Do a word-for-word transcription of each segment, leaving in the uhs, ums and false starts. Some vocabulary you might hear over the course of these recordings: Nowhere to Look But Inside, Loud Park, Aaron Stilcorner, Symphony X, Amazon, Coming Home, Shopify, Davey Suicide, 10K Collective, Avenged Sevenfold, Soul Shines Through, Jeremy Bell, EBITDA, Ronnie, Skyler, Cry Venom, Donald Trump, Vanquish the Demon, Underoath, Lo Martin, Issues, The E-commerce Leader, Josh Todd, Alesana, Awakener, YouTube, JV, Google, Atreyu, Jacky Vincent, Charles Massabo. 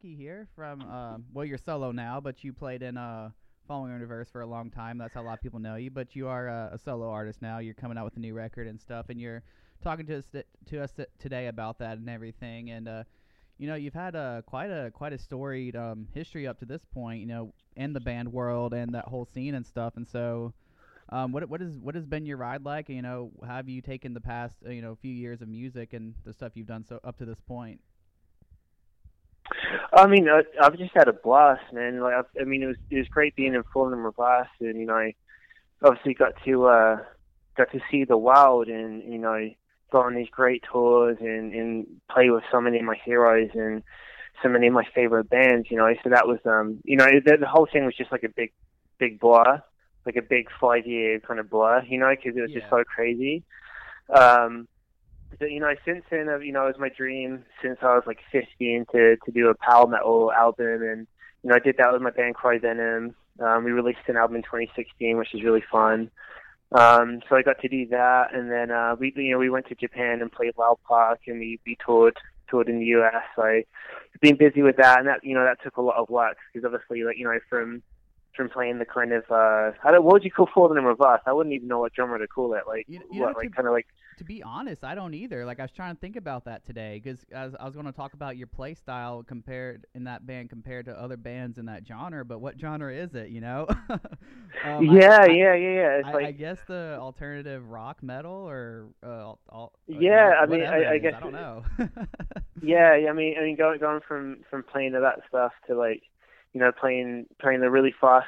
Jacky here from, uh, well, you're solo now, but you played in uh, Falling in Reverse for a long time. That's how a lot of people know you. But you are uh, a solo artist now. You're coming out with a new record and stuff, and you're talking to us th- to us th- today about that and everything. And uh, you know, you've had uh, quite a quite a storied um, history up to this point. You know, in the band world and that whole scene and stuff. And so, um, what what is what has been your ride like? You know, how have you taken the past uh, you know few years of music and the stuff you've done so up to this point? I mean, I, I've just had a blast, man. Like, I, I mean, it was it was great being in Falling in Reverse, and you know, I obviously got to uh, got to see the world, and you know, go on these great tours, and, and play with so many of my heroes and so many of my favorite bands. You know, so that was um, you know, the, the whole thing was just like a big, big blur, like a big five year kind of blur. You know, because it was yeah. just so crazy. Um, But, you know, since then, you know, it was my dream since I was like fifteen to, to do a power metal album. And, you know, I did that with my band Cry Venom. Um, we released an album in twenty sixteen, which is really fun. Um, so I got to do that. And then, uh, we, you know, we went to Japan and played Loud Park, and we, we toured, toured in the U S. So I've been busy with that. And that, you know, that took a lot of work because obviously, like, you know, from, from playing the kind of, uh, I don't, what would you call Falling in Reverse? I wouldn't even know what genre to call it. Like, you, you what, like kind of like, to be honest, I don't either. Like, I was trying to think about that today because I was, was going to talk about your play style compared in that band compared to other bands in that genre, but what genre is it, you know? um, yeah, I, yeah, yeah, yeah. It's I, like, I guess the alternative rock metal or, uh, al, al, yeah, I mean, I, I guess, I don't know. yeah, I mean, I mean, going, going from, from playing to that stuff to like, you know, playing, playing the really fast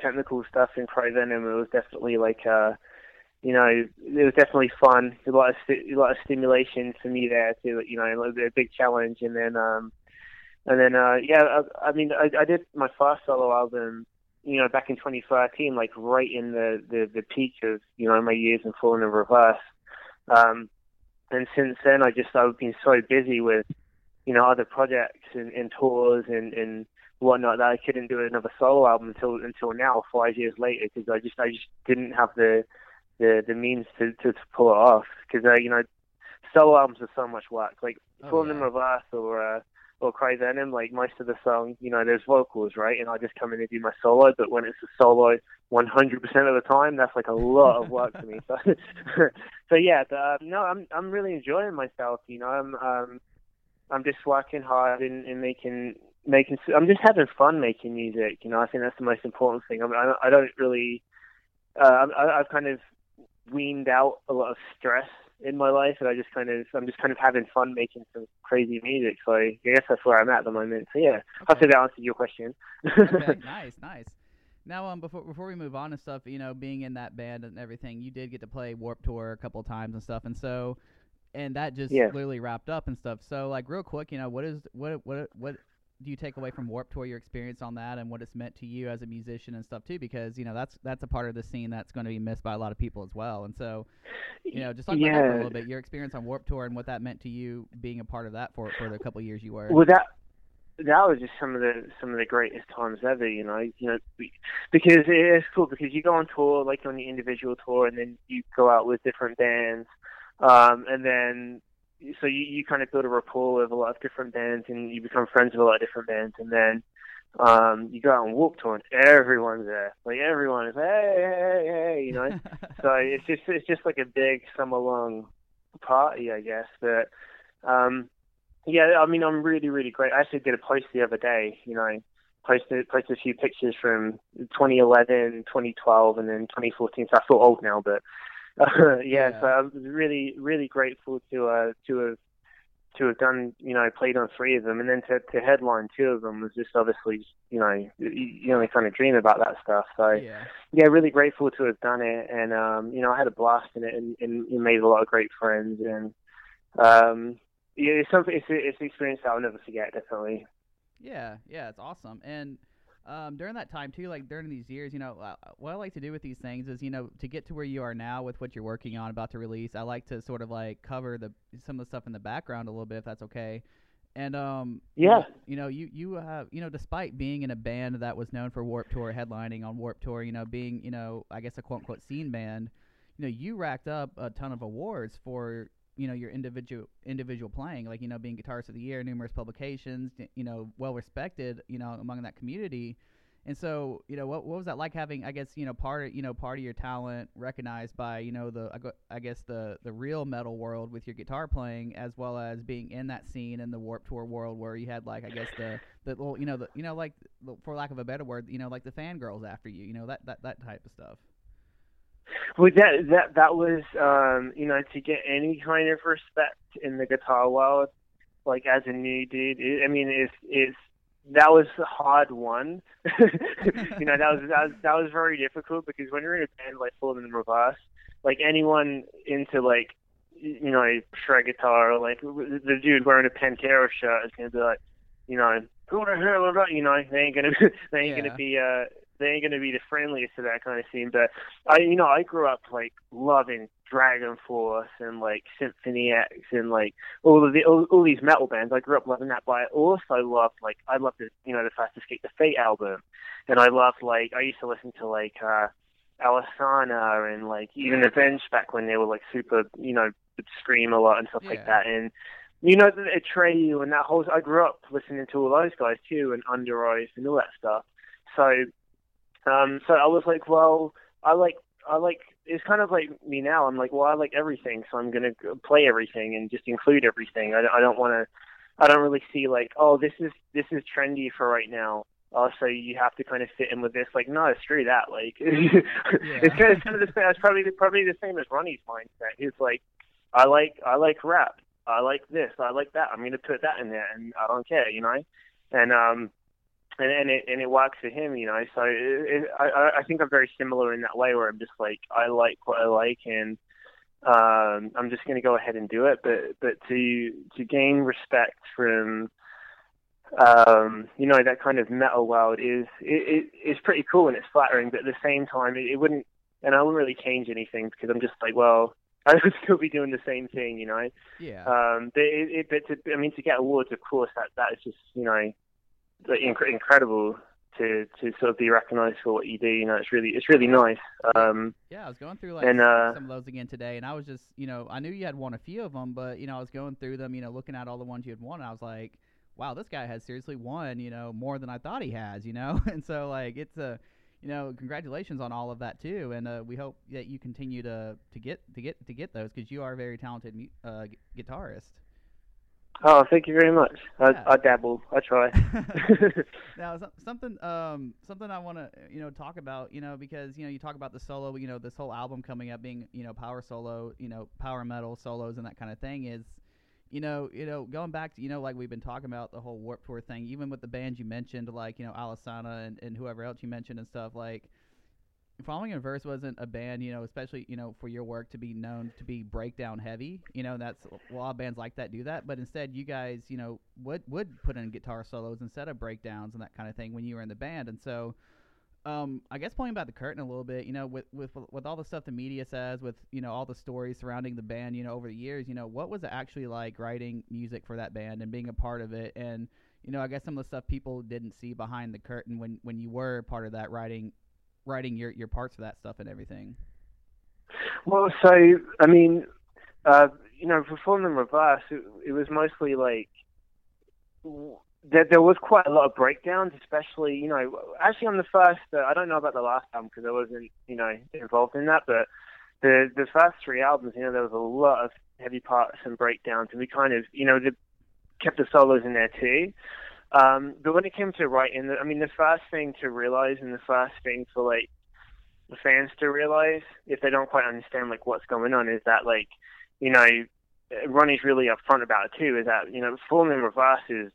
technical stuff in Cry Venom, it was definitely like, uh, you know, it was definitely fun. A lot of st- a lot of stimulation for me there too. You know, a big challenge, and then, um, and then, uh, yeah. I, I mean, I, I did my first solo album, you know, back in twenty thirteen, like right in the, the, the peak of, you know, my years in Falling in Reverse. Um, and since then, I just I've been so busy with, you know, other projects and, and tours and, and whatnot that I couldn't do another solo album until until now, five years later, because I just I just didn't have the the the means to, to, to pull it off, because uh, you know, solo albums are so much work. Like oh, Falling yeah. in Reverse or uh, or Cry Venom, like most of the song, you know, there's vocals, right? And I just come in and do my solo. But when it's a solo, one hundred percent of the time, that's like a lot of work for me. So, so yeah, but, uh, no, I'm I'm really enjoying myself. You know, I'm um, I'm just working hard and, and making making. I'm just having fun making music. You know, I think that's the most important thing. I mean, I, I don't really. Uh, I, I've kind of weaned out a lot of stress in my life, and I just kind of I'm just kind of having fun making some crazy music. So I guess that's where I'm at at the moment. So yeah, I hope that answered your question. Okay, nice, nice. Now, um, before before we move on to stuff, you know, being in that band and everything, you did get to play Warped Tour a couple of times and stuff, and so, and that just yeah. literally wrapped up and stuff. So like real quick, you know, what is what what what do you take away from Warped Tour, your experience on that, and what it's meant to you as a musician and stuff too? Because you know that's that's a part of the scene that's going to be missed by a lot of people as well. And so, you know, just talk yeah. about that for a little bit, your experience on Warped Tour and what that meant to you, being a part of that for for the couple of years you were. Well, that that was just some of the some of the greatest times ever. You know, you know, because it's cool because you go on tour like on your individual tour, and then you go out with different bands, um, and then. So you, you kind of build a rapport with a lot of different bands, and you become friends with a lot of different bands, and then um, you go out on Warped Tour, and everyone's there. Like everyone is, hey, hey, hey, you know. So it's just it's just like a big summer long party, I guess. But um, yeah, I mean, I'm really really great. I actually did a post the other day, you know, posted posted a few pictures from twenty eleven, twenty twelve, and then twenty fourteen. So I feel old now, but. Uh, yeah, yeah, so I'm really, really grateful to uh, to have to have done, you know, played on three of them, and then to, to headline two of them was just obviously, you know, you, you only kind of dream about that stuff. So yeah. yeah, really grateful to have done it, and um, you know, I had a blast in it, and, and, and made a lot of great friends, and um, yeah, it's something, it's, it's an experience that I'll never forget, definitely. Yeah, yeah, it's awesome, and. Um, during that time too, like during these years, you know, uh, what I like to do with these things is, you know, to get to where you are now with what you're working on, about to release, I like to sort of like cover the some of the stuff in the background a little bit, if that's okay. And um, yeah, you know, you you have, you know, despite being in a band that was known for Warped Tour, headlining on Warped Tour, you know, being, you know, I guess a quote unquote scene band, you know, you racked up a ton of awards for you know, your individual individual playing, like, you know, being Guitarist of the Year, numerous publications, you know, well respected, you know, among that community. And so, you know, what what was that like having, I guess, you know, part of, you know, part of your talent recognized by, you know, the, I guess, the, the real metal world with your guitar playing, as well as being in that scene in the Warped Tour world where you had, like, I guess, the, the little, you know, the, you know, like, for lack of a better word, you know, like the fangirls after you, you know, that, that, that type of stuff. Well, that, that, that was, um, you know, to get any kind of respect in the guitar world, like, as a new dude, it, I mean, it's, it's, that was a hard one. You know, that was, that was that was very difficult, because when you're in a band like Falling in Reverse, like anyone into, like, you know, shred guitar, or like the dude wearing a Pantera shirt is gonna be like, you know, who the hell are that? You know, they ain't gonna be, they ain't yeah. gonna be uh they ain't gonna be the friendliest to that kind of scene. But I, you know, I grew up like loving Dragon Force and like Symphony X and like all of the all, all these metal bands. I grew up loving that, but I also loved like I loved the you know the first Escape the Fate album, and I loved like I used to listen to like uh, Alesana and like even Avenged back when they were like super you know would scream a lot and stuff yeah. like that, and you know the Atreyu and that whole. I grew up listening to all those guys too, and Underoath and all that stuff. So, um, so I was like, well, I like I like. It's kind of like me now. I'm like, well, I like everything, so I'm going to play everything and just include everything. I, I don't want to, I don't really see like, oh, this is, this is trendy for right now. Oh, so you have to kind of fit in with this. Like, no, screw that. Like, yeah. it's, kind of, it's kind of the same. It's probably, probably the same as Ronnie's mindset. He's like, I like, I like rap. I like this. I like that. I'm going to put that in there and I don't care, you know? And, um, And, and it and it works for him, you know. So it, it, I I think I'm very similar in that way, where I'm just like I like what I like, and um, I'm just going to go ahead and do it. But but to to gain respect from um, you know that kind of metal world is it, it is pretty cool and it's flattering. But at the same time, it, it wouldn't, and I wouldn't really change anything because I'm just like, well, I would still be doing the same thing, you know. Yeah. Um. But it, it but to, I mean to get awards, of course, that that is just you know. incredible to to sort of be recognized for what you do, you know. It's really it's really nice. um yeah I was going through like and, uh, some of those again today, and I was just, you know, I knew you had won a few of them, but you know I was going through them, you know, looking at all the ones you had won, and I was like, wow, this guy has seriously won, you know, more than I thought he has, you know. And so like it's a, you know, congratulations on all of that too, and uh, we hope that you continue to to get to get to get those, because you are a very talented uh, guitarist. Oh, thank you very much. I, yeah. I dabble. I try. Now, something, um, something I want to, you know, talk about, you know, because, you know, you talk about the solo, you know, this whole album coming up being, you know, power solo, you know, power metal solos and that kind of thing is, you know, you know, going back to, you know, like we've been talking about the whole Warped Tour thing, even with the bands you mentioned, like, you know, Alesana and, and whoever else you mentioned and stuff, like, Falling in Reverse wasn't a band, you know, especially, you know, for your work to be known to be breakdown heavy, you know, that's a lot of bands like that do that, but instead you guys, you know, would would put in guitar solos instead of breakdowns and that kind of thing when you were in the band. And so um I guess pulling back the curtain a little bit, you know, with with with all the stuff the media says, with, you know, all the stories surrounding the band, you know, over the years, you know, what was it actually like writing music for that band and being a part of it? And, you know, I guess some of the stuff people didn't see behind the curtain when when you were part of that, writing writing your, your parts of that stuff and everything. Well, so, I mean, uh, you know, for Falling in Reverse, it, it was mostly like, there, there was quite a lot of breakdowns, especially, you know, actually on the first, uh, I don't know about the last album because I wasn't, you know, involved in that, but the, the first three albums, you know, there was a lot of heavy parts and breakdowns, and we kind of, you know, the, kept the solos in there too. Um, but when it came to writing, I mean, the first thing to realize and the first thing for, like, the fans to realize, if they don't quite understand, like, what's going on, is that, like, you know, Ronnie's really upfront about it, too, is that, you know, Falling in Reverse is,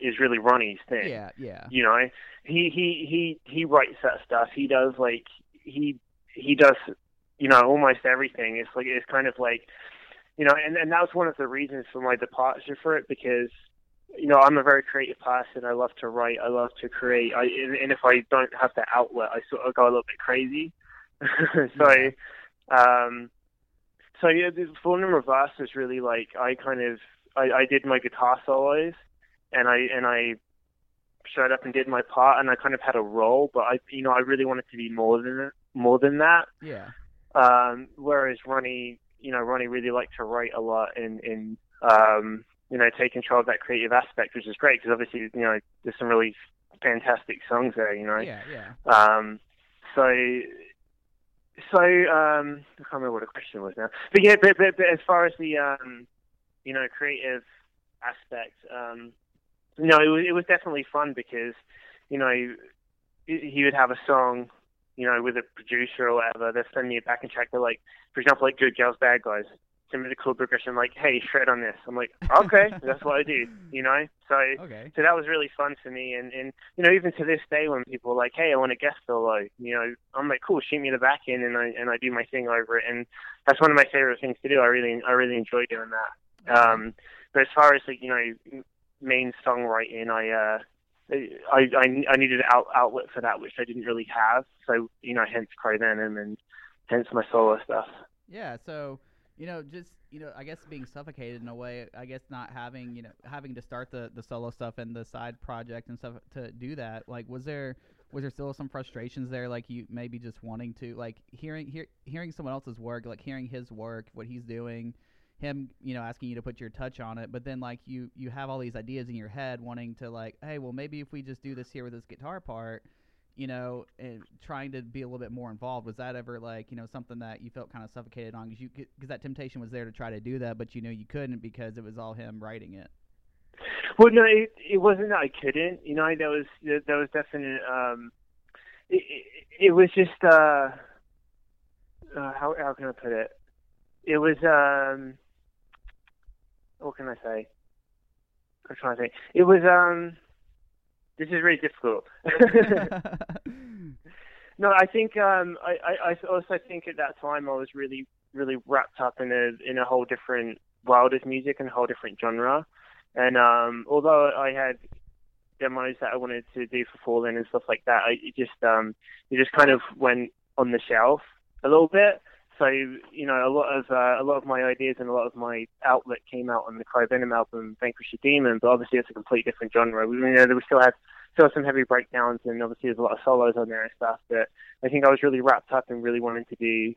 is really Ronnie's thing. Yeah, yeah. You know, he, he, he, he writes that stuff. He does, like, he, he does, you know, almost everything. It's, like, it's kind of like, you know, and, and that was one of the reasons for my departure for it, because, you know, I'm a very creative person. I love to write. I love to create. I, and if I don't have that outlet, I sort of go a little bit crazy. so, um, so yeah, Falling in Reverse was really like I kind of I, I did my guitar solos, and I and I showed up and did my part, and I kind of had a role, but I you know I really wanted to be more than more than that. Yeah. Um, whereas Ronnie, you know, Ronnie really liked to write a lot and, and um, you know, take control of that creative aspect, which is great because obviously, you know, there's some really fantastic songs there, you know. Yeah, yeah. Um, so, so um, I can't remember what the question was now. But yeah, but, but, but as far as the, um, you know, creative aspect, um, you know, it was, it was definitely fun because, you know, he would have a song, you know, with a producer or whatever. They'd send me a backing track. They're like, for example, like Good Girls, Bad Guys. Send me the chord progression, like, hey, shred on this. I'm like, okay, that's what I do, you know? So okay. so that was really fun for me. And, and, you know, even to this day when people are like, hey, I want a guest solo, you know, I'm like, cool, shoot me the back in, and I and I do my thing over it. And that's one of my favorite things to do. I really I really enjoy doing that. Okay. Um, but as far as, like, you know, main songwriting, I... Uh, I, I, I needed an out, outlet for that, which I didn't really have. So, you know, hence Cry Venom and hence my solo stuff. Yeah. So, you know, just, you know, I guess being suffocated in a way, I guess not having, you know, having to start the, the solo stuff and the side project and stuff to do that. Like, was there, was there still some frustrations there? Like you maybe just wanting to like hearing, hear, hearing someone else's work, like hearing his work, what he's doing, him, you know, asking you to put your touch on it, but then like you you have all these ideas in your head wanting to like, hey, well, maybe if we just do this here with this guitar part, you know, and trying to be a little bit more involved. Was that ever like, you know, something that you felt kind of suffocated on because you because that temptation was there to try to do that, but you know you couldn't because it was all him writing it? Well, no, it, it wasn't that I couldn't, you know. There was there was definite um it, it, it was just uh, uh how how can I put it it was um what can I say? I'm trying to think. It was, um, this is really difficult. No, I think, um, I, I also think at that time I was really, really wrapped up in a, in a whole different world of music and a whole different genre. And, um, although I had demos that I wanted to do for Fallen and stuff like that, I it just, um, it just kind of went on the shelf a little bit. So, you know, a lot of uh, a lot of my ideas and a lot of my outlet came out on the Cry Venom album, Vanquish the Demon, but obviously it's a complete different genre. We, you know, we still had still had some heavy breakdowns, and obviously there's a lot of solos on there and stuff, but I think I was really wrapped up and really wanting to do,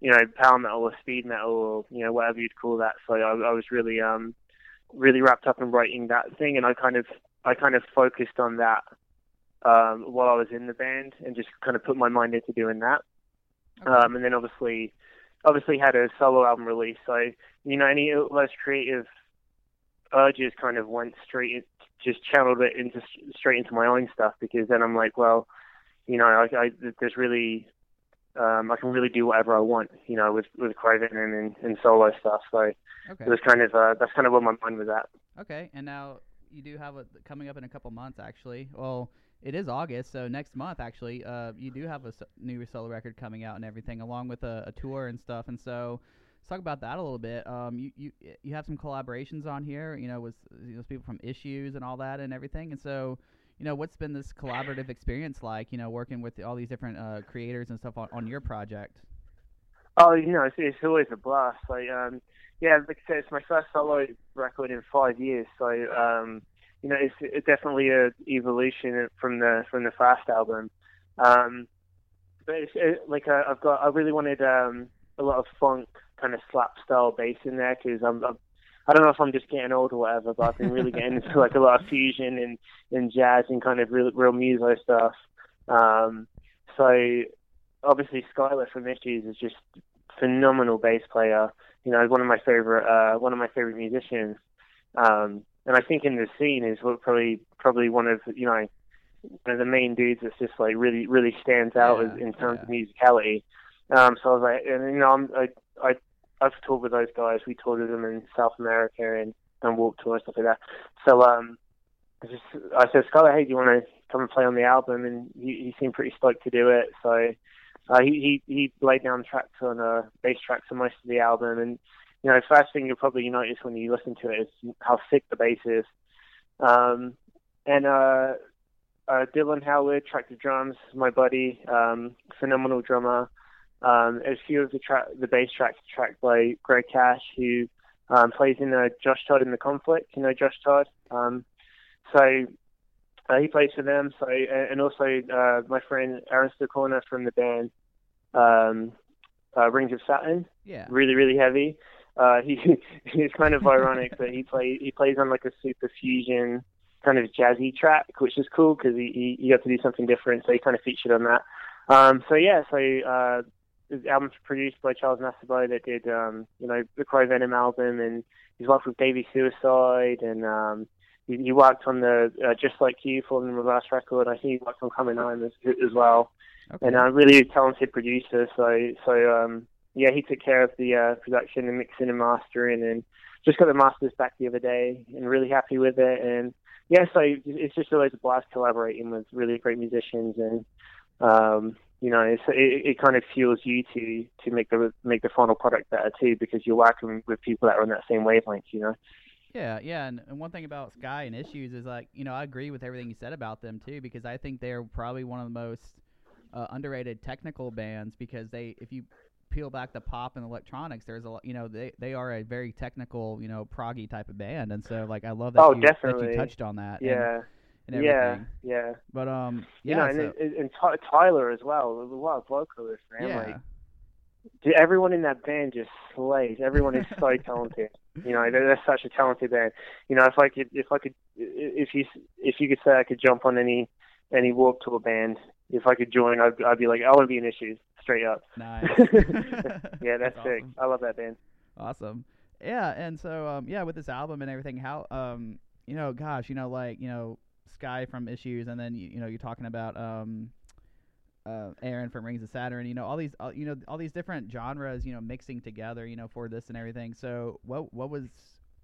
you know, power metal or speed metal or, you know, whatever you'd call that. So I, I was really, um, really wrapped up in writing that thing, and I kind of I kind of focused on that um, while I was in the band and just kind of put my mind into doing that. Okay. Um, and then obviously, obviously had a solo album release. So, you know, any of those creative urges kind of went straight, just channeled it into straight into my own stuff, because then I'm like, well, you know, I, I there's really, um, I can really do whatever I want, you know, with, with Cry Venom and, and solo stuff. So okay. It was kind of, uh, that's kind of where my mind was at. Okay. And now you do have a, coming up in a couple months, actually. Well, it is August, so next month, actually, uh, you do have a so- new solo record coming out and everything, along with a, a tour and stuff. And so let's talk about that a little bit. Um, you, you you have some collaborations on here, you know, with you know, people from Issues and all that and everything. And so, you know, what's been this collaborative experience like, you know, working with all these different uh, creators and stuff on, on your project? Oh, you know, it's, it's always a blast. Like, um, yeah, like I said, it's my first solo record in five years, so... Um, you know, it's definitely a evolution from the from the first album, um, but it's, it, like I, I've got, I really wanted um, a lot of funk kind of slap style bass in there, because I'm, I'm I don't know if I'm just getting old or whatever, but I've been really getting into like a lot of fusion and, and jazz and kind of real real muso stuff. Um, so obviously Skyler from Issues is just phenomenal bass player. You know, one of my favorite uh, one of my favorite musicians. Um, And I think in the scene is probably probably one of you know one of the main dudes that's just like really really stands out yeah, in terms yeah. of musicality. Um, so I was like, and you know, I'm, I I I've toured with those guys. We toured with them in South America and and Warped Tour and stuff like that. So um, I just I said, Skyler, hey, do you want to come and play on the album? And he, he seemed pretty stoked to do it. So uh, he, he he laid down tracks on uh, bass tracks on most of the album. And you know, first thing you'll probably notice when you listen to it is how thick the bass is. Um, and uh, uh, Dylan Howard tracked the drums, my buddy, um, phenomenal drummer. Um, a few of the tra- the bass tracks tracked by Greg Cash, who um, plays in uh, Josh Todd in The Conflict. You know Josh Todd? Um, so uh, he plays for them. So and also uh, my friend Aaron Stilcorner from the band. Um, uh, Rings of Saturn. Yeah. Really, really heavy. Uh, he it's kind of ironic that he play he plays on like a super fusion kind of jazzy track, which is cool because he, he he got to do something different. So he kind of featured on that. Um, so yeah, so uh, the album's produced by Charles Massabo that did um, you know the Cry Venom album, and he's worked with Davey Suicide, and um, he, he worked on the uh, Just Like You, Falling in Reverse record. I think he worked on Coming Home as, as well. Okay. And a really talented producer. So so. Um, Yeah, he took care of the uh, production and mixing and mastering, and just got the masters back the other day, and really happy with it. And yeah, so it's just always a blast collaborating with really great musicians, and um, you know, it's, it, it kind of fuels you to to make the make the final product better too, because you're working with people that are on that same wavelength, you know. Yeah, yeah, and, and one thing about Sky and Issues is like, you know, I agree with everything you said about them too, because I think they're probably one of the most uh, underrated technical bands, because they, if you peel back the pop and electronics, there's a lot, you know, they they are a very technical, you know, proggy type of band, and so like I love that, oh, you, that you touched on that. Yeah, and, and yeah, yeah. But um, yeah, you know, so, and, and, and Tyler as well, a lot of vocalists, man. Yeah. Like, dude, everyone in that band just slays. Everyone is so talented. You know, they're, they're such a talented band. You know, if I could, if I could, if you if you could say I could jump on any any Warped Tour band, if I could join, I'd, I'd be like, I want to be in Issues. Straight up. Nice. Yeah, that's, that's sick. Awesome. I love that band. Awesome. Yeah, and so um, yeah, with this album and everything, how um, you know, gosh, you know, like you know, Sky from Issues, and then you, you know, you're talking about um, uh, Aaron from Rings of Saturn. You know, all these, all, you know, all these different genres, you know, mixing together, you know, for this and everything. So what, what was,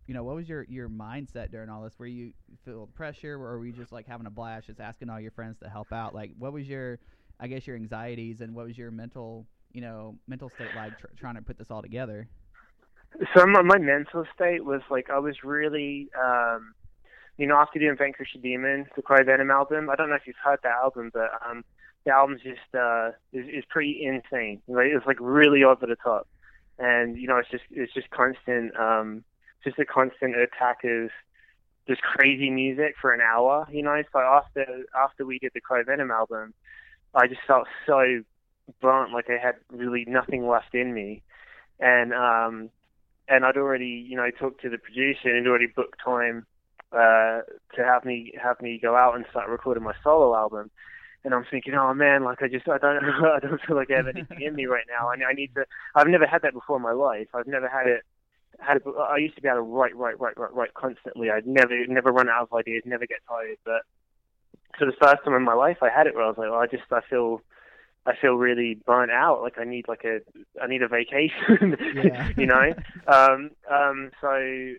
you know, what was your, your mindset during all this? Were you feeling pressure, or were you just like having a blast, just asking all your friends to help out? Like, what was your I guess your anxieties, and what was your mental, you know, mental state like tr- trying to put this all together? So my, my mental state was like, I was really, um, you know, after doing Vanquish the Demon, the Cry Venom album, I don't know if you've heard that album, but um, the album's just uh, is, is pretty insane. Right? It's like really over the top, and you know, it's just it's just constant, um, just a constant attack of just crazy music for an hour. You know, so after after we did the Cry Venom album, I just felt so burnt, like I had really nothing left in me, and um, and I'd already, you know, talked to the producer and already booked time uh, to have me have me go out and start recording my solo album, and I'm thinking, oh man, like I just I don't I don't feel like I have anything in me right now, and I need to. I've never had that before in my life. I've never had it. Had it, I used to be able to write, write, write, write, write constantly. I'd never never run out of ideas, never get tired, but. For the first time in my life, I had it where I was like, well, I just, I feel, I feel really burnt out. Like I need like a, I need a vacation, yeah. You know? Um, um, so,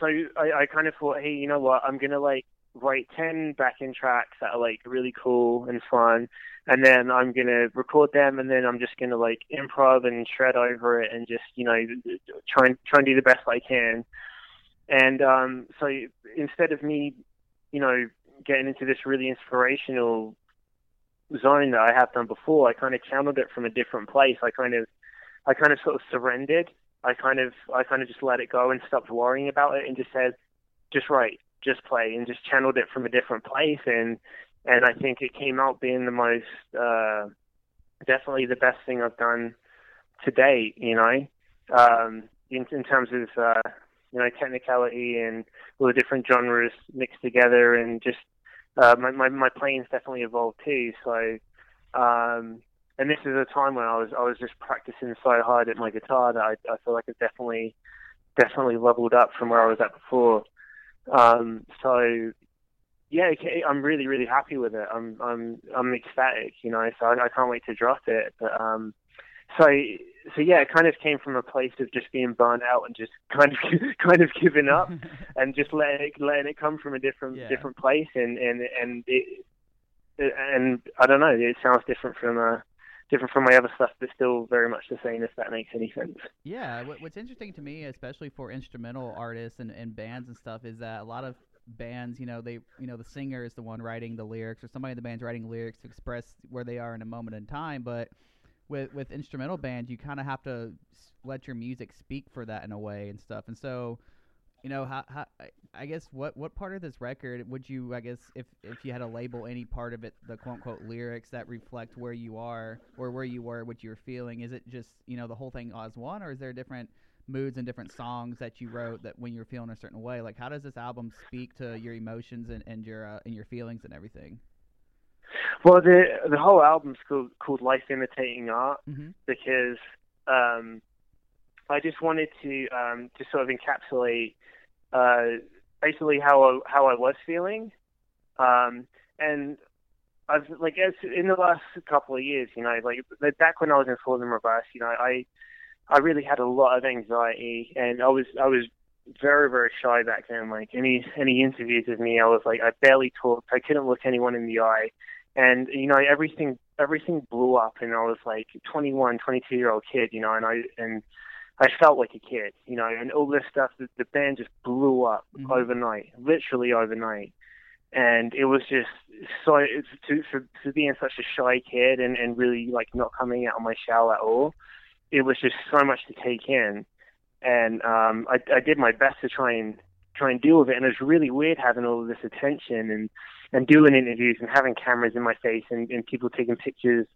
so I, I kind of thought, hey, you know what? I'm going to like write ten backing tracks that are like really cool and fun. And then I'm going to record them. And then I'm just going to like improv and shred over it and just, you know, try and try and do the best I can. And, um, so instead of me, you know, getting into this really inspirational zone that I have done before, I kind of channeled it from a different place. I kind of, I kind of sort of surrendered. I kind of, I kind of just let it go and stopped worrying about it and just said, just write, just play, and just channeled it from a different place. And, and I think it came out being the most, uh, definitely the best thing I've done to date, you know, um, in, in terms of, uh, you know, technicality and all the different genres mixed together, and just uh, my, my my playing's definitely evolved too. So, um, and this is a time when I was I was just practicing so hard at my guitar that I, I feel like I've definitely definitely leveled up from where I was at before. Um, so, yeah, I'm really really happy with it. I'm I'm I'm ecstatic, you know. So I, I can't wait to drop it. But um, so. So yeah, it kind of came from a place of just being burnt out and just kind of kind of giving up, and just letting it, letting it come from a different yeah. different place, and and and it, and I don't know, it sounds different from uh, different from my other stuff, but still very much the same, if that makes any sense. Yeah, what's interesting to me, especially for instrumental artists and, and bands and stuff, is that a lot of bands, you know, they you know the singer is the one writing the lyrics, or somebody in the band's writing lyrics to express where they are in a moment in time, but With with instrumental bands, you kind of have to let your music speak for that in a way and stuff. And so, you know, how, how, I guess what, what part of this record would you, I guess, if, if you had to label any part of it, the quote-unquote lyrics that reflect where you are or where you were, what you were feeling, is it just, you know, the whole thing as one, or is there different moods and different songs that you wrote that when you're feeling a certain way? Like, how does this album speak to your emotions and, and your uh, and your feelings and everything? Well, the the whole album's called, called Life Imitating Art, mm-hmm. because um, I just wanted to um, just sort of encapsulate uh, basically how I, how I was feeling, um, and I've like as, in the last couple of years, you know, like back when I was in Falling in Reverse, you know, I I really had a lot of anxiety, and I was I was very very shy back then. Like any any interviews with me, I was like I barely talked, I couldn't look anyone in the eye. And, you know, everything, everything blew up, and I was like twenty-one, twenty-two year old kid, you know, and I, and I felt like a kid, you know, and all this stuff, the, the band just blew up mm-hmm. overnight, literally overnight. And it was just so, it's to, for, for being such a shy kid and, and really like not coming out of my shell at all, it was just so much to take in. And, um, I, I did my best to try and, try and deal with it. And it was really weird having all of this attention and, and doing interviews and having cameras in my face and, and people taking pictures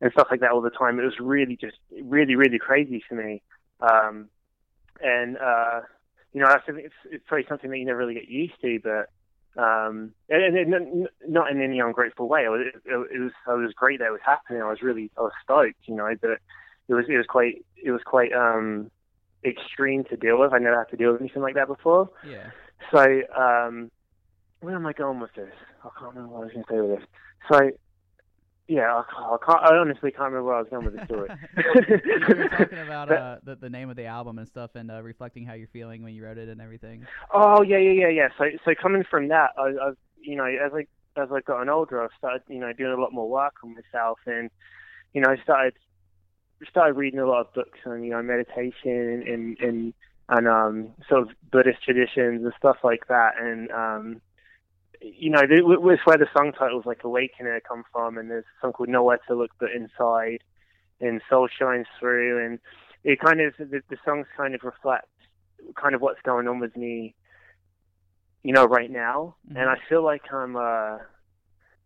and stuff like that all the time. It was really just really, really crazy for me. Um, and, uh, you know, I think it's, it's probably something that you never really get used to, but um, and, and not in any ungrateful way. It was, it was, it was great that it was happening. I was really, I was stoked, you know, but it was, it was quite, it was quite, um, extreme to deal with. I never had to deal with anything like that before. Yeah. So, um, where am I going with this? I can't remember what I was going to say with this. So, yeah, I, can't, I, can't, I honestly can't remember where I was going with the story. You were talking about but, uh, the, the name of the album and stuff, and uh, reflecting how you're feeling when you wrote it and everything. Oh yeah, yeah, yeah, yeah. So, so coming from that, I, I've you know, as I as I've gotten older, I've started you know doing a lot more work on myself, and you know, I started. started reading a lot of books on, you know, meditation and, and, and, um, sort of Buddhist traditions and stuff like that. And, um, you know, that's where the song titles like Awakener come from. And there's a song called Nowhere to Look But Inside and Soul Shines Through. And it kind of, the, the songs kind of reflect kind of what's going on with me, you know, right now. Mm-hmm. And I feel like I'm, uh,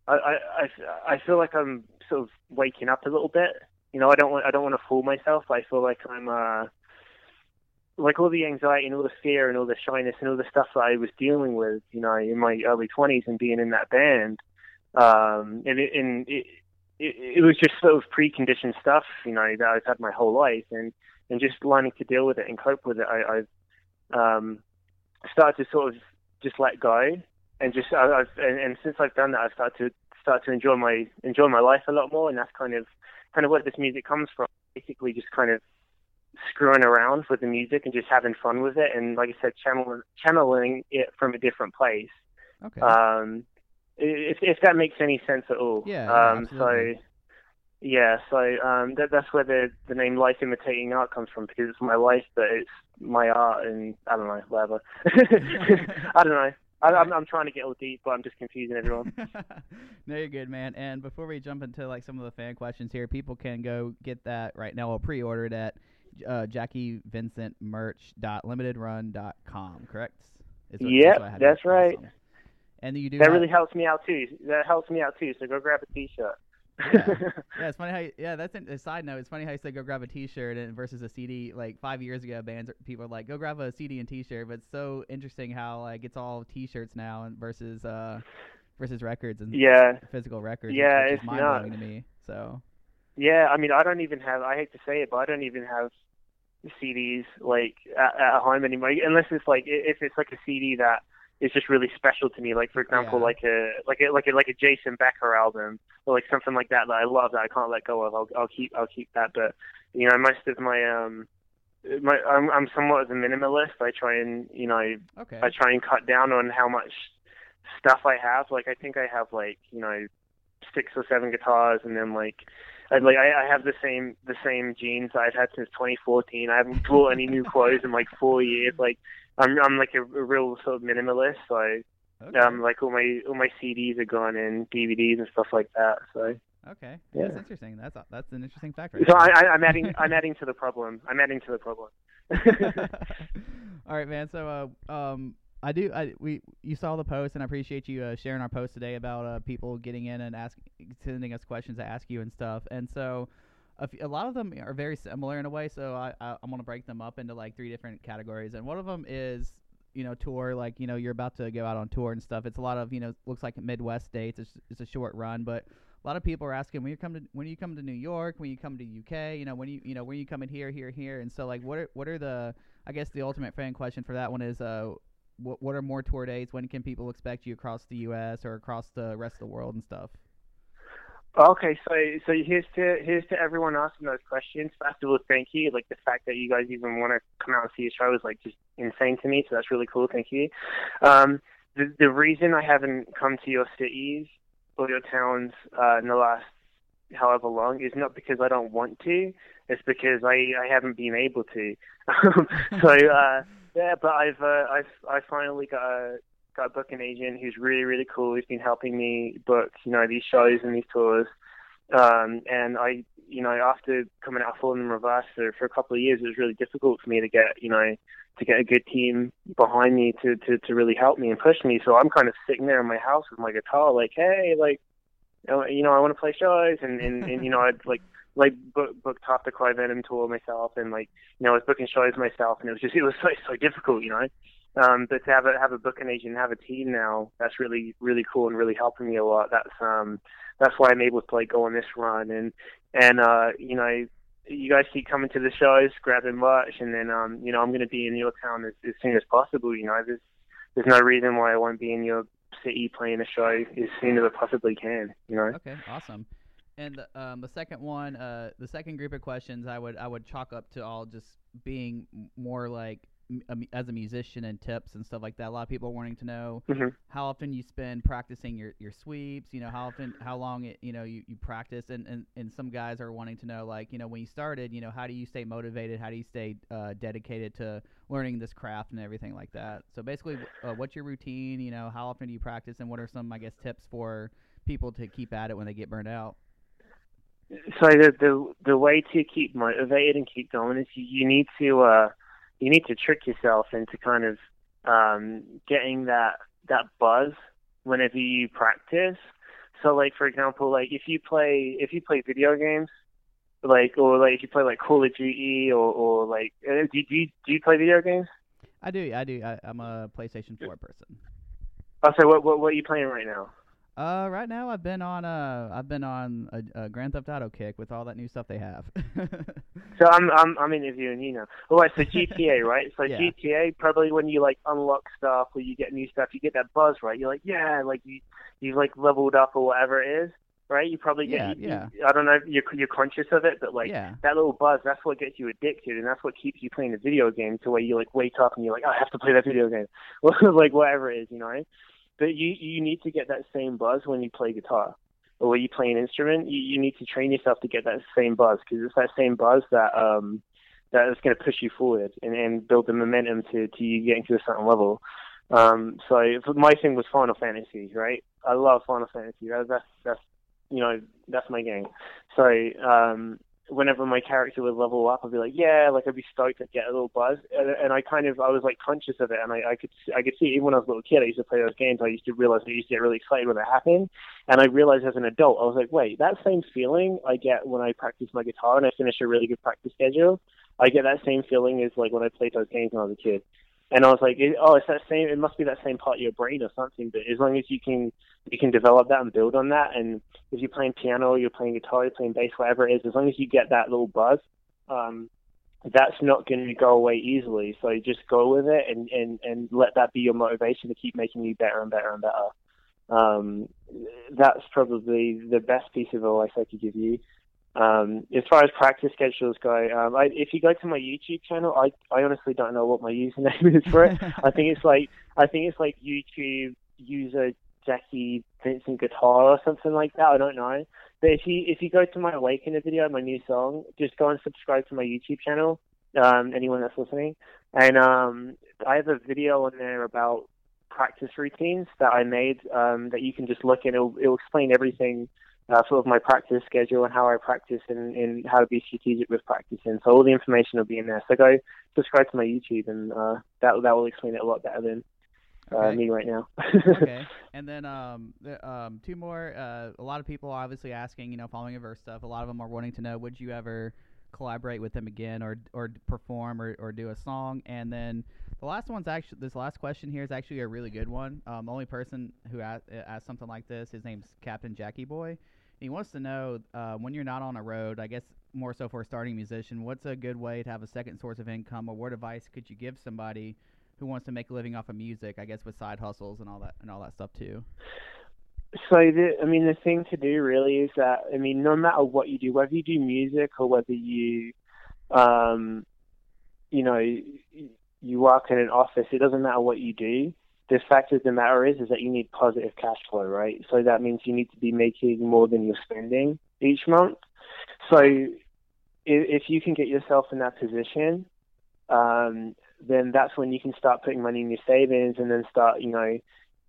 I, I, I feel like I'm sort of waking up a little bit. You know, I don't want I don't want to fool myself, but I feel like I'm uh, like all the anxiety and all the fear and all the shyness and all the stuff that I was dealing with, you know, in my early twenties and being in that band. Um, and it, and it, it, it was just sort of preconditioned stuff, you know, that I've had my whole life, and, and just learning to deal with it and cope with it. I, I've um, started to sort of just let go, and just I, I've and, and since I've done that, I've started to start to enjoy my enjoy my life a lot more, and that's kind of. kind of where this music comes from, basically just kind of screwing around with the music and just having fun with it, and like I said, channeling, channeling it from a different place. Okay. Um, if, if that makes any sense at all. Yeah. Um, so, yeah, so um, that, that's where the, the name Life Imitating Art comes from, because it's my life, but it's my art, and I don't know, whatever. I don't know. I, I'm, I'm trying to get all deep, but I'm just confusing everyone. No, you're good, man. And before we jump into like some of the fan questions here, people can go get that right now. I'll pre-order it at uh, Jacky Vincent merch dot limited run dot com, correct? Yep, that's, that's right. Awesome. And you do that have... really helps me out too. That helps me out too. So go grab a T-shirt. yeah. yeah, it's funny how you, yeah. That's an, a side note. It's funny how you say go grab a T-shirt and versus a C D. Like five years ago, bands people are like go grab a C D and T-shirt, but it's so interesting how like it's all T-shirts now and versus uh versus records and yeah. physical records. Yeah, which, which it's mind blowing to me. So yeah, I mean, I don't even have. I hate to say it, but I don't even have C Ds like at, at home anymore. Unless it's like if it's like a C D that. It's just really special to me. Like for example, yeah. like a like a like a like a Jason Becker album or like something like that that I love that I can't let go of. I'll I'll keep I'll keep that. But you know, most of my um my I'm I'm somewhat of a minimalist. I try and you know okay. I try and cut down on how much stuff I have. Like I think I have like you know six or seven guitars, and then like I like I, I have the same the same jeans that I've had since twenty fourteen. I haven't bought any new clothes in like four years. Like. I'm I'm like a, a real sort of minimalist, so okay. um like all my all my C Ds are gone and D V Ds and stuff like that. So okay, yeah. That's interesting. That's that's an interesting fact. Right so I, I'm adding I'm adding to the problem. I'm adding to the problem. All right, man. So, uh, um, I do. I we you saw the post, and I appreciate you uh, sharing our post today about uh, people getting in and ask, sending us questions to ask you and stuff. And so, a, few, a lot of them are very similar in a way. So I, I I'm gonna break them up into like three different categories. And one of them is, you know, tour. Like, you know, you're about to go out on tour and stuff. It's a lot of, you know, looks like Midwest dates. It's it's a short run, but a lot of people are asking when you come to when you come to New York, when you come to U K, you know, when you you know when you come in here, here, here. And so, like, what are what are the I guess the ultimate fan question for that one is uh. What what are more tour dates? When can people expect you across the U S or across the rest of the world and stuff? Okay, so so here's to here's to everyone asking those questions. First of all, thank you. Like, the fact that you guys even want to come out and see a show is like just insane to me. So that's really cool. Thank you. Um, the the reason I haven't come to your cities or your towns uh, in the last however long is not because I don't want to. It's because I I haven't been able to. so. Uh, Yeah, but I've uh, I've I finally got a, got a booking agent who's really really cool. He's been helping me book, you know, these shows and these tours. Um, and I, you know, after coming out Falling in Reverse for, for a couple of years, it was really difficult for me to get, you know, to get a good team behind me to, to, to really help me and push me. So I'm kind of sitting there in my house with my guitar, like, hey, like, you know, I want to play shows, and, and, and you know, I'd like. Like book, booked half the Cry Venom tour myself, and like you know I was booking shows myself, and it was just it was so so difficult, you know. Um, but to have a have a booking agent, have a team now, that's really really cool and really helping me a lot. That's um that's why I'm able to like go on this run, and and uh you know you guys keep coming to the shows, grabbing merch, and then um you know I'm gonna be in your town as, as soon as possible. You know there's there's no reason why I won't be in your city playing a show as soon as I possibly can. You know. Okay. Awesome. And um, the second one, uh, the second group of questions, I would I would chalk up to all just being more like m- as a musician and tips and stuff like that. A lot of people are wanting to know mm-hmm. how often you spend practicing your, your sweeps. You know how often, how long it, you know you, you practice. And, and, and some guys are wanting to know like you know when you started. You know how do you stay motivated? How do you stay uh, dedicated to learning this craft and everything like that? So basically, uh, what's your routine? You know how often do you practice? And what are some I guess tips for people to keep at it when they get burned out? So the, the the way to keep motivated and keep going is you, you need to uh, you need to trick yourself into kind of um, getting that that buzz whenever you practice. So like for example, like if you play if you play video games, like or like if you play like Call of Duty or, or like uh, do, do you do you play video games? I do, I do. I, I'm a PlayStation four person. Oh, so what what what are you playing right now? Uh, right now I've been on a I've been on a, a Grand Theft Auto kick with all that new stuff they have. so I'm I'm I'm interviewing you now. All right, so G T A, right? So yeah. G T A, probably when you like unlock stuff or you get new stuff, you get that buzz, right? You're like, yeah, like you you've like leveled up or whatever it is, right? You probably get yeah, you, yeah. You, I don't know if you're you're conscious of it, but like yeah. that little buzz, that's what gets you addicted, and that's what keeps you playing the video game to where you like wake up and you're like, oh, I have to play that video game, or like whatever it is, you know. But you, you need to get that same buzz when you play guitar or when you play an instrument. You, you need to train yourself to get that same buzz because it's that same buzz that um that is going to push you forward and, and build the momentum to, to you getting to a certain level. Um, so my thing was Final Fantasy, right? I love Final Fantasy. That, that's, that's, you know, that's my game. So um, whenever my character would level up, I'd be like, yeah, like I'd be stoked to get a little buzz. And, and I kind of, I was like conscious of it. And I, I could, I could see even when I was a little kid, I used to play those games. I used to realize I used to get really excited when it happened. And I realized as an adult, I was like, wait, that same feeling I get when I practice my guitar and I finish a really good practice schedule. I get that same feeling as like when I played those games when I was a kid. And I was like, oh, it's that same, it must be that same part of your brain or something. But as long as you can, you can develop that and build on that. And if you're playing piano, you're playing guitar, you're playing bass, whatever it is, as long as you get that little buzz, um, that's not going to go away easily. So just go with it and, and, and let that be your motivation to keep making you better and better and better. Um, that's probably the best piece of advice I could give you. Um, as far as practice schedules go, um, I, if you go to my YouTube channel, I, I honestly don't know what my username is for it. I think it's like I think it's like YouTube user Jacky Vincent guitar or something like that. I don't know. But if you if you go to my Awakener video, my new song, just go and subscribe to my YouTube channel. Um, anyone that's listening, and um, I have a video on there about practice routines that I made um, that you can just look and it'll, it'll explain everything uh, sort of my practice schedule and how I practice and, and how to be strategic with practicing. So all the information will be in there. So go subscribe to my YouTube, and uh, that that will explain it a lot better than okay. uh, me right now. Okay. And then um, the, um, two more. Uh, a lot of people are obviously asking, you know, Following in Reverse stuff. A lot of them are wanting to know, would you ever collaborate with them again, or or perform, or, or do a song? And then the last one's actually this last question here is actually a really good one. Um, the only person who asked, asked something like this, his name's Captain Jacky Boy, and he wants to know uh, when you're not on a road, I guess more so for a starting musician, what's a good way to have a second source of income, or what advice could you give somebody who wants to make a living off of music, I guess with side hustles and all that and all that stuff too? So, the, I mean, the thing to do really is that, I mean, no matter what you do, whether you do music or whether you, um, you know, you work in an office, it doesn't matter what you do. The fact of the matter is, is that you need positive cash flow, right? So that means you need to be making more than you're spending each month. So if, if you can get yourself in that position, um, then that's when you can start putting money in your savings and then start, you know,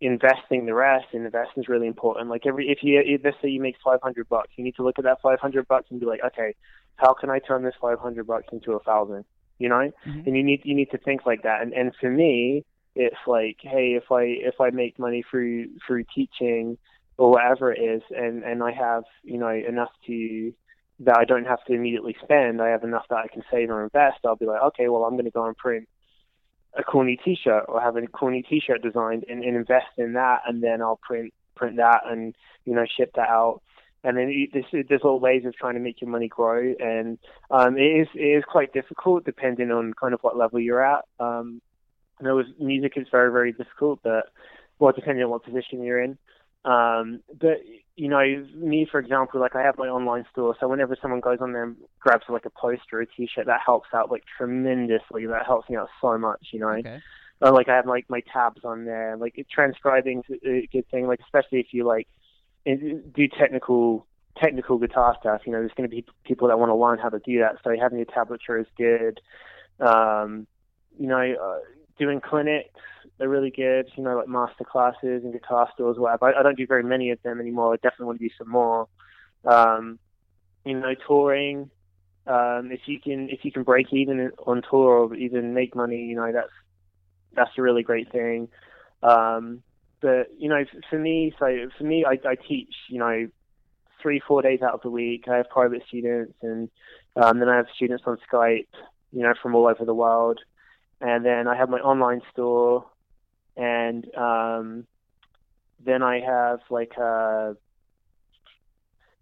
investing the rest. And investing is really important. Like every, if you, if let's say you make five hundred bucks, you need to look at that five hundred bucks and be like, okay, how can I turn this five hundred bucks into a thousand, you know? Mm-hmm. And you need, you need to think like that. And, and for me, it's like, hey, if I, if I make money through, through teaching or whatever it is, and, and I have, you know, enough to, that I don't have to immediately spend, I have enough that I can save or invest, I'll be like, okay, well, I'm going to go and print a cool new t-shirt or have a cool new t-shirt designed and, and invest in that, and then I'll print print that and, you know, ship that out. And then there's, there's all ways of trying to make your money grow, and um, it is it is quite difficult depending on kind of what level you're at. Um, I know with music it's very, very difficult, but, well, depending on what position you're in. Um, but, you know, me, for example, like I have my online store. So whenever someone goes on there and grabs like a poster or a t-shirt, that helps out like tremendously. That helps me out so much, you know. Okay. Or, like I have like my tabs on there. Like transcribing's a good thing, like especially if you like do technical technical guitar stuff. You know, there's going to be people that want to learn how to do that. So having your tablature is good. Um, you know, uh, doing clinics, they're really good, you know, like master classes and guitar stores, whatever. I, I don't do very many of them anymore. I definitely want to do some more. Um, you know, touring. Um, if you can, if you can break even on tour or even make money, you know, that's that's a really great thing. Um, but you know, for me, so for me, I, I teach, you know, three, four days out of the week. I have private students, and um, then I have students on Skype, you know, from all over the world. And then I have my online store, and um, then I have like a,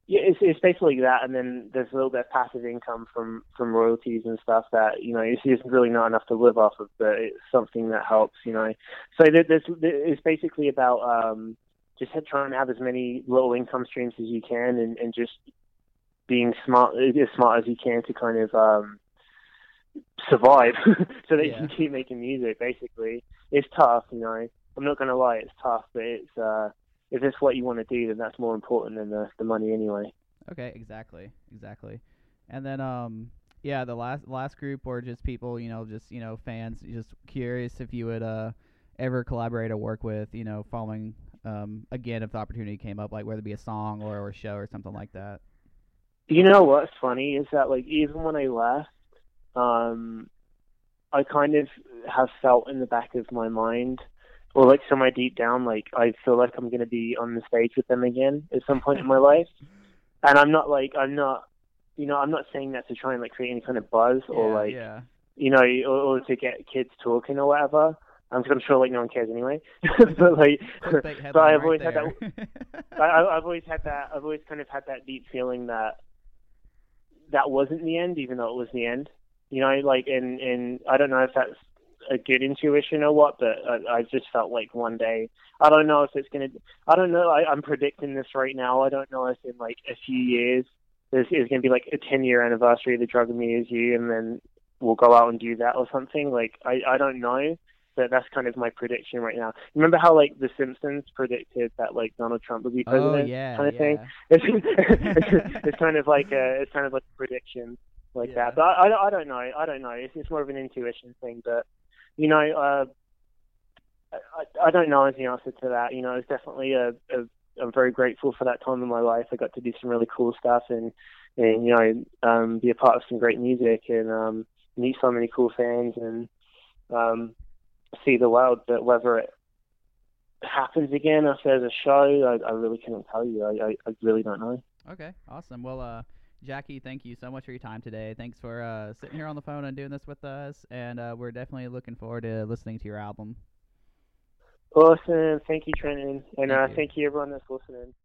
yeah, it's, it's basically that. And then there's a little bit of passive income from, from royalties and stuff that, you know, it's, it's really not enough to live off of, but it's something that helps, you know. So there, there's, it's basically about um, just trying to have as many little income streams as you can, and, and just being smart, as smart as you can to kind of um, survive so that yeah. you can keep making music. Basically, it's tough, you know, I'm not gonna lie, it's tough, but it's uh if it's what you want to do, then that's more important than the, the money anyway. Okay, exactly exactly and then um yeah the last last group or just people, you know, just, you know, fans, just curious if you would uh ever collaborate or work with, you know, Following um again if the opportunity came up, like whether it be a song or, or a show or something like that. You know what's funny is that, like, even when I left, Um, I kind of have felt in the back of my mind, or like somewhere deep down, like I feel like I'm going to be on the stage with them again at some point in my life. And I'm not like, I'm not, you know, I'm not saying that to try and like create any kind of buzz yeah, or like, yeah. you know, or, or to get kids talking or whatever. Um, cause I'm sure like no one cares anyway, but like, but I've always right had that, I, I've always had that, I've always kind of had that deep feeling that that wasn't the end, even though it was the end. You know, like, and, and I don't know if that's a good intuition or what, but I, I just felt like one day, I don't know if it's going to, I don't know, I, I'm predicting this right now. I don't know if in, like, a few years, there's going to be, like, a ten-year anniversary of The Drug of Me Is You, and then we'll go out and do that or something. Like, I, I don't know, but that's kind of my prediction right now. Remember how, like, The Simpsons predicted that, like, Donald Trump would be president? Oh, yeah, kind of yeah. thing? It's, it's kind of like a, it's kind of like a prediction. Like yeah. that, but I, I, I don't know. I don't know. It's, it's more of an intuition thing, but you know, uh, I, I don't know is the answer to that. You know, it's definitely a, a I'm very grateful for that time in my life. I got to do some really cool stuff and, and you know, um, be a part of some great music and um, meet so many cool fans and um, see the world. But whether it happens again after there's a show, I, I really couldn't tell you. I, I, I really don't know. Okay, awesome. Well, uh, Jacky, thank you so much for your time today. Thanks for uh, sitting here on the phone and doing this with us. And uh, we're definitely looking forward to listening to your album. Awesome. Thank you, Trenton. And thank, uh, you. thank you, everyone that's listening.